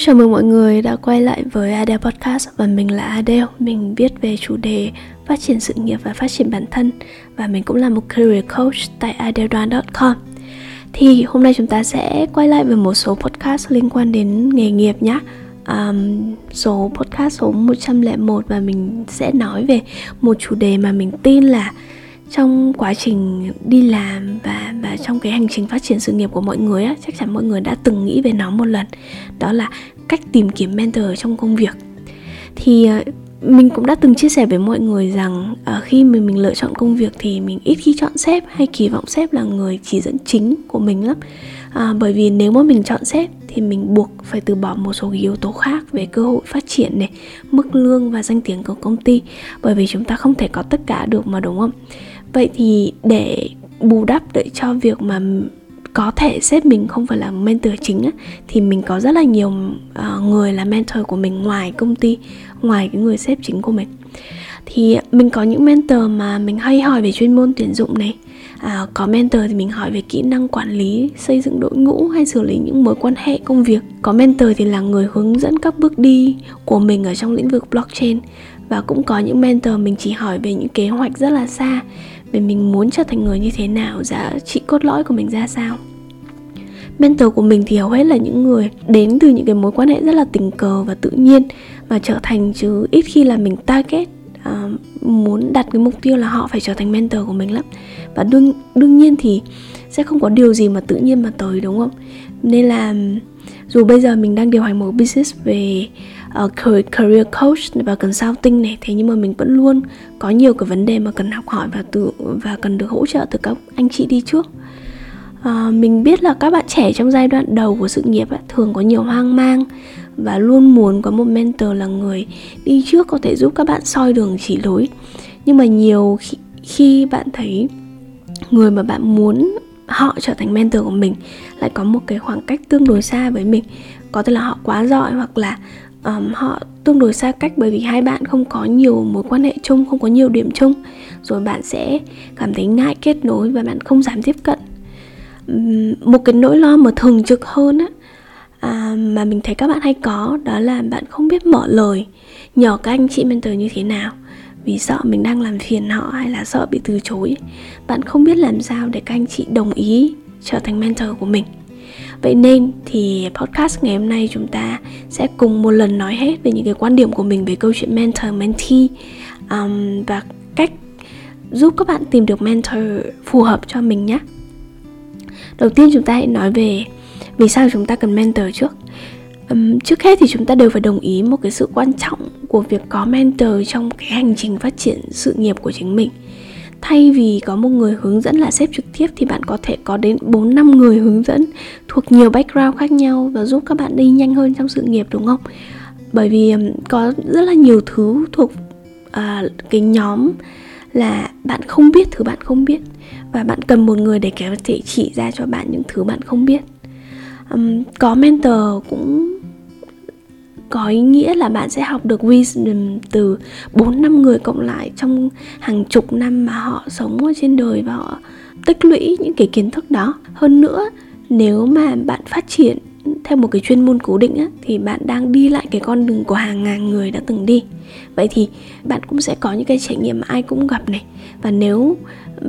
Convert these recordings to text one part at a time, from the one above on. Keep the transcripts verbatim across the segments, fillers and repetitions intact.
Hello, chào mừng mọi người đã quay lại với Ade Podcast. Và mình là Ade, mình viết về chủ đề phát triển sự nghiệp và phát triển bản thân. Và mình cũng là một career coach tại ade chấm com. Thì hôm nay chúng ta sẽ quay lại với một số podcast liên quan đến nghề nghiệp nhé. Um, số podcast số một trăm lẻ một, và mình sẽ nói về một chủ đề mà mình tin là trong quá trình đi làm và, và trong cái hành trình phát triển sự nghiệp của mọi người á, chắc chắn mọi người đã từng nghĩ về nó một lần. Đó là cách tìm kiếm mentor trong công việc. Thì mình cũng đã từng chia sẻ với mọi người rằng uh, khi mình, mình lựa chọn công việc thì mình ít khi chọn sếp hay kỳ vọng sếp là người chỉ dẫn chính của mình lắm. À, bởi vì nếu mà mình chọn sếp thì mình buộc phải từ bỏ một số yếu tố khác về cơ hội phát triển này, mức lương và danh tiếng của công ty. Bởi vì chúng ta không thể có tất cả được mà, đúng không? Vậy thì để bù đắp để cho việc mà có thể sếp mình không phải là mentor chính á, thì mình có rất là nhiều người là mentor của mình ngoài công ty, ngoài cái người sếp chính của mình. Thì mình có những mentor mà mình hay hỏi về chuyên môn tuyển dụng này. À, có mentor thì mình hỏi về kỹ năng quản lý, xây dựng đội ngũ hay xử lý những mối quan hệ công việc. Có mentor thì là người hướng dẫn các bước đi của mình ở trong lĩnh vực blockchain. Và cũng có những mentor mình chỉ hỏi về những kế hoạch rất là xa, về mình muốn trở thành người như thế nào, giá trị cốt lõi của mình ra sao. Mentor của mình thì hầu hết là những người đến từ những cái mối quan hệ rất là tình cờ và tự nhiên mà trở thành, chứ ít khi là mình target à, muốn đặt cái mục tiêu là họ phải trở thành mentor của mình lắm. Và đương, đương nhiên thì sẽ không có điều gì mà tự nhiên mà tới, đúng không? Nên là dù bây giờ mình đang điều hành một business về uh, career coach và consulting này, thế nhưng mà mình vẫn luôn có nhiều cái vấn đề mà cần học hỏi và, tự, và cần được hỗ trợ từ các anh chị đi trước. Uh, mình biết là các bạn trẻ trong giai đoạn đầu của sự nghiệp ấy, thường có nhiều hoang mang và luôn muốn có một mentor là người đi trước có thể giúp các bạn soi đường chỉ lối. Nhưng mà nhiều khi, khi bạn thấy người mà bạn muốn họ trở thành mentor của mình lại có một cái khoảng cách tương đối xa với mình. Có thể là họ quá giỏi, hoặc là um, họ tương đối xa cách bởi vì hai bạn không có nhiều mối quan hệ chung, không có nhiều điểm chung. Rồi bạn sẽ cảm thấy ngại kết nối và bạn không dám tiếp cận. um, Một cái nỗi lo mà thường trực hơn á, à, mà mình thấy các bạn hay có, đó là bạn không biết mở lời nhờ các anh chị mentor như thế nào, vì sợ mình đang làm phiền họ hay là sợ bị từ chối. Bạn không biết làm sao để các anh chị đồng ý trở thành mentor của mình. Vậy nên thì podcast ngày hôm nay chúng ta sẽ cùng một lần nói hết về những cái quan điểm của mình về câu chuyện mentor, mentee um, và cách giúp các bạn tìm được mentor phù hợp cho mình nhé. Đầu tiên chúng ta hãy nói về vì sao chúng ta cần mentor trước. Um, trước hết thì chúng ta đều phải đồng ý một cái sự quan trọng của việc có mentor trong cái hành trình phát triển sự nghiệp của chính mình. Thay vì có một người hướng dẫn là sếp trực tiếp thì bạn có thể có đến bốn năm người hướng dẫn thuộc nhiều background khác nhau và giúp các bạn đi nhanh hơn trong sự nghiệp, đúng không? Bởi vì um, có rất là nhiều thứ thuộc uh, cái nhóm là bạn không biết, thứ bạn không biết, và bạn cần một người để có thể chỉ ra cho bạn những thứ bạn không biết. Um, có mentor cũng có ý nghĩa là bạn sẽ học được wisdom từ bốn năm người cộng lại trong hàng chục năm mà họ sống ở trên đời và họ tích lũy những cái kiến thức đó. Hơn nữa, nếu mà bạn phát triển theo một cái chuyên môn cố định á, thì bạn đang đi lại cái con đường của hàng ngàn người đã từng đi. Vậy thì bạn cũng sẽ có những cái trải nghiệm mà ai cũng gặp này. Và nếu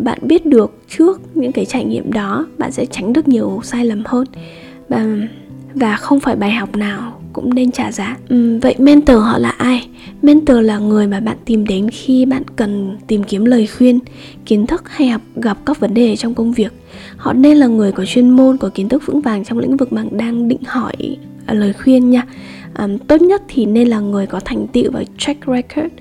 bạn biết được trước những cái trải nghiệm đó, bạn sẽ tránh được nhiều sai lầm hơn. Và, và không phải bài học nào cũng nên trả giá. ừ, Vậy mentor họ là ai? Mentor là người mà bạn tìm đến khi bạn cần tìm kiếm lời khuyên, kiến thức hay học, gặp các vấn đề trong công việc. Họ nên là người có chuyên môn, có kiến thức vững vàng trong lĩnh vực bạn đang định hỏi à, lời khuyên nha. à, Tốt nhất thì nên là người có thành tựu và track record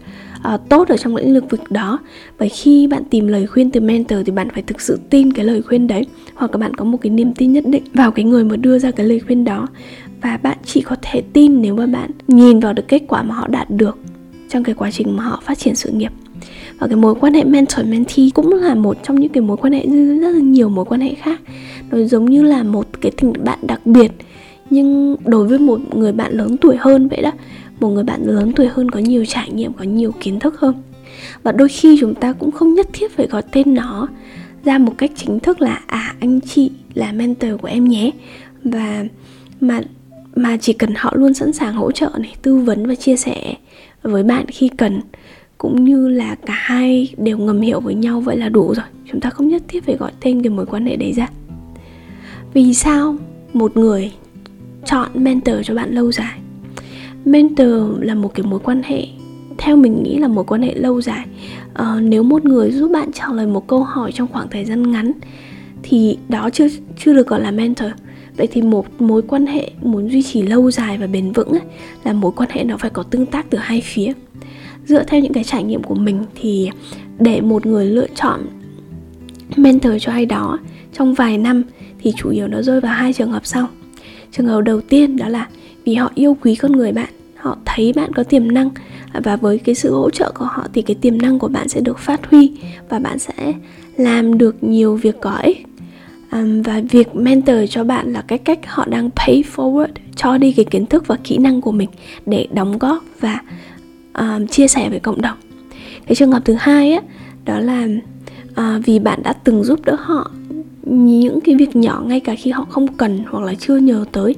à, tốt ở trong lĩnh vực đó. Bởi khi bạn tìm lời khuyên từ mentor thì bạn phải thực sự tin cái lời khuyên đấy, hoặc các bạn có một cái niềm tin nhất định vào cái người mà đưa ra cái lời khuyên đó. Và bạn chỉ có thể tin nếu mà bạn nhìn vào được kết quả mà họ đạt được trong cái quá trình mà họ phát triển sự nghiệp. Và cái mối quan hệ mentor-mentee cũng là một trong những cái mối quan hệ, rất là nhiều mối quan hệ khác. Nó giống như là một cái tình bạn đặc biệt, nhưng đối với một người bạn lớn tuổi hơn vậy đó. Một người bạn lớn tuổi hơn có nhiều trải nghiệm, có nhiều kiến thức hơn. Và đôi khi chúng ta cũng không nhất thiết phải gọi tên nó ra một cách chính thức là à, anh chị là mentor của em nhé. Và mà mà chỉ cần họ luôn sẵn sàng hỗ trợ này, tư vấn và chia sẻ với bạn khi cần, cũng như là cả hai đều ngầm hiểu với nhau, vậy là đủ rồi. Chúng ta không nhất thiết phải gọi tên cái mối quan hệ đấy ra. Vì sao một người chọn mentor cho bạn lâu dài? Mentor là một cái mối quan hệ, theo mình nghĩ là mối quan hệ lâu dài. À, nếu một người giúp bạn trả lời một câu hỏi trong khoảng thời gian ngắn thì đó chưa, chưa được gọi là mentor. Vậy thì một mối quan hệ muốn duy trì lâu dài và bền vững ấy, là mối quan hệ nó phải có tương tác từ hai phía. Dựa theo những cái trải nghiệm của mình thì để một người lựa chọn mentor cho ai đó trong vài năm thì chủ yếu nó rơi vào hai trường hợp sau. Trường hợp đầu tiên đó là vì họ yêu quý con người bạn, họ thấy bạn có tiềm năng và với cái sự hỗ trợ của họ thì cái tiềm năng của bạn sẽ được phát huy và bạn sẽ làm được nhiều việc có ích. Và việc mentor cho bạn là cái cách họ đang pay forward, cho đi cái kiến thức và kỹ năng của mình để đóng góp và uh, chia sẻ với cộng đồng. Cái trường hợp thứ hai á, đó là uh, vì bạn đã từng giúp đỡ họ những cái việc nhỏ ngay cả khi họ không cần hoặc là chưa nhớ tới.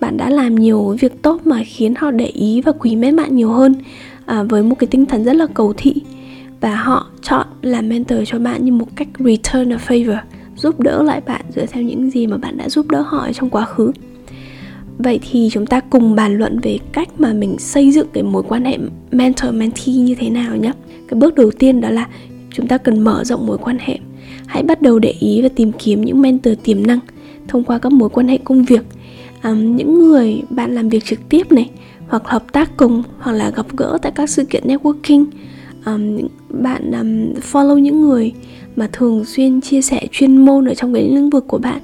Bạn đã làm nhiều việc tốt mà khiến họ để ý và quý mến bạn nhiều hơn, à, với một cái tinh thần rất là cầu thị. Và họ chọn làm mentor cho bạn như một cách return a favor, giúp đỡ lại bạn dựa theo những gì mà bạn đã giúp đỡ họ trong quá khứ. Vậy thì chúng ta cùng bàn luận về cách mà mình xây dựng cái mối quan hệ mentor-mentee như thế nào nhé. Cái bước đầu tiên đó là chúng ta cần mở rộng mối quan hệ. Hãy bắt đầu để ý và tìm kiếm những mentor tiềm năng thông qua các mối quan hệ công việc. À, những người bạn làm việc trực tiếp này, hoặc hợp tác cùng, hoặc là gặp gỡ tại các sự kiện networking. à, Bạn um, follow những người mà thường xuyên chia sẻ chuyên môn ở trong cái lĩnh vực của bạn.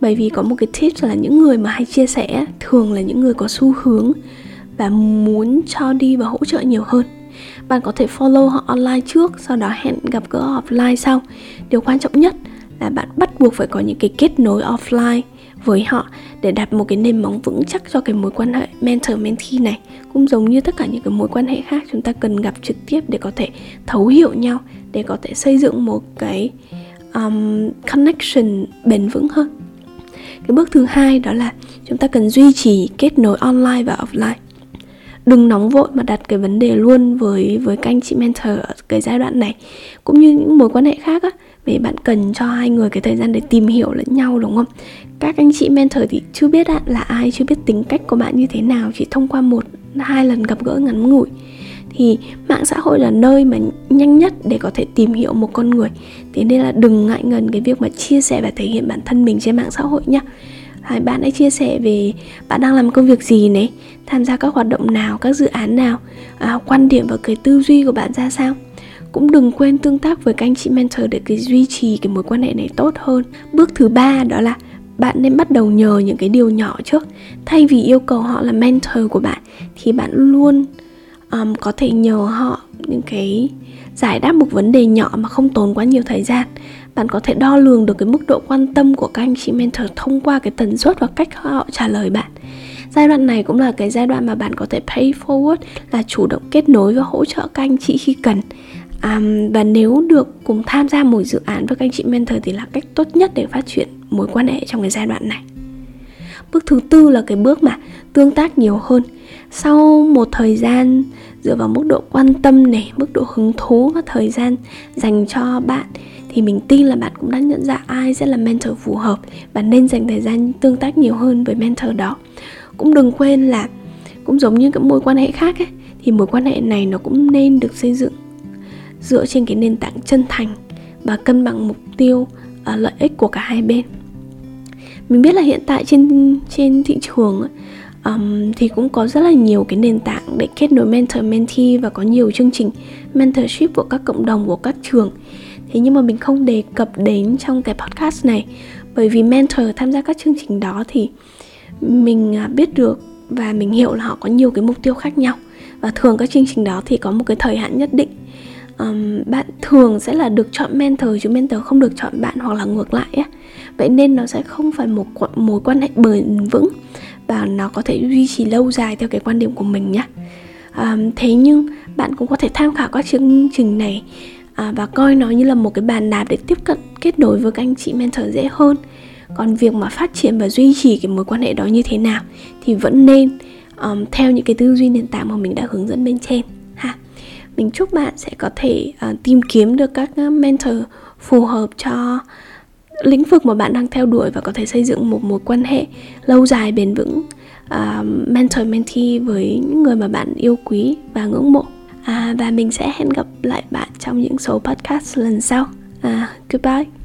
Bởi vì có một cái tip là những người mà hay chia sẻ thường là những người có xu hướng và muốn cho đi và hỗ trợ nhiều hơn. Bạn có thể follow họ online trước, sau đó hẹn gặp gỡ offline sau. Điều quan trọng nhất là bạn bắt buộc phải có những cái kết nối offline với họ để đặt một cái nền móng vững chắc cho cái mối quan hệ mentor-mentee này. Cũng giống như tất cả những cái mối quan hệ khác, chúng ta cần gặp trực tiếp để có thể thấu hiểu nhau, để có thể xây dựng một cái um, connection bền vững hơn. Cái bước thứ hai đó là chúng ta cần duy trì kết nối online và offline. Đừng nóng vội mà đặt cái vấn đề luôn với, với các anh chị mentor ở cái giai đoạn này. Cũng như những mối quan hệ khác á, vì bạn cần cho hai người cái thời gian để tìm hiểu lẫn nhau, đúng không? Các anh chị mentor thì chưa biết á, là ai, chưa biết tính cách của bạn như thế nào, chỉ thông qua một, hai lần gặp gỡ ngắn ngủi. Thì mạng xã hội là nơi mà nhanh nhất để có thể tìm hiểu một con người. Thế nên là đừng ngại ngần cái việc mà chia sẻ và thể hiện bản thân mình trên mạng xã hội nhá. Bạn hãy chia sẻ về bạn đang làm công việc gì này, tham gia các hoạt động nào, các dự án nào, à, quan điểm và cái tư duy của bạn ra sao. Cũng đừng quên tương tác với các anh chị mentor để cái duy trì cái mối quan hệ này tốt hơn. Bước thứ ba đó là bạn nên bắt đầu nhờ những cái điều nhỏ trước. Thay vì yêu cầu họ là mentor của bạn thì bạn luôn um, có thể nhờ họ những cái giải đáp một vấn đề nhỏ mà không tốn quá nhiều thời gian. Bạn có thể đo lường được cái mức độ quan tâm của các anh chị mentor thông qua cái tần suất và cách họ trả lời bạn. Giai đoạn này cũng là cái giai đoạn mà bạn có thể pay forward, là chủ động kết nối và hỗ trợ các anh chị khi cần. À, và nếu được cùng tham gia một dự án với các anh chị mentor thì là cách tốt nhất để phát triển mối quan hệ trong cái giai đoạn này. Bước thứ tư là cái bước mà tương tác nhiều hơn. Sau một thời gian dựa vào mức độ quan tâm này, mức độ hứng thú và thời gian dành cho bạn thì mình tin là bạn cũng đã nhận ra ai sẽ là mentor phù hợp và nên dành thời gian tương tác nhiều hơn với mentor đó. Cũng đừng quên là cũng giống như các mối quan hệ khác ấy, thì mối quan hệ này nó cũng nên được xây dựng dựa trên cái nền tảng chân thành và cân bằng mục tiêu uh, lợi ích của cả hai bên. Mình biết là hiện tại trên, trên thị trường um, thì cũng có rất là nhiều cái nền tảng để kết nối mentor-mentee và có nhiều chương trình mentorship của các cộng đồng, của các trường. Thế nhưng mà mình không đề cập đến trong cái podcast này, bởi vì mentor tham gia các chương trình đó thì mình biết được và mình hiểu là họ có nhiều cái mục tiêu khác nhau. Và thường các chương trình đó thì có một cái thời hạn nhất định. Um, bạn thường sẽ là được chọn mentor chứ mentor không được chọn bạn, hoặc là ngược lại ấy. Vậy nên nó sẽ không phải một mối quan hệ bền vững và nó có thể duy trì lâu dài theo cái quan điểm của mình nhá. um, Thế nhưng bạn cũng có thể tham khảo các chương trình này à, và coi nó như là một cái bàn đạp để tiếp cận kết nối với các anh chị mentor dễ hơn. Còn việc mà phát triển và duy trì cái mối quan hệ đó như thế nào thì vẫn nên um, theo những cái tư duy nền tảng mà mình đã hướng dẫn bên trên ha. Mình chúc bạn sẽ có thể uh, tìm kiếm được các mentor phù hợp cho lĩnh vực mà bạn đang theo đuổi và có thể xây dựng một mối quan hệ lâu dài bền vững, uh, mentor-mentee với những người mà bạn yêu quý và ngưỡng mộ. À, và mình sẽ hẹn gặp lại bạn trong những số podcast lần sau. À, goodbye.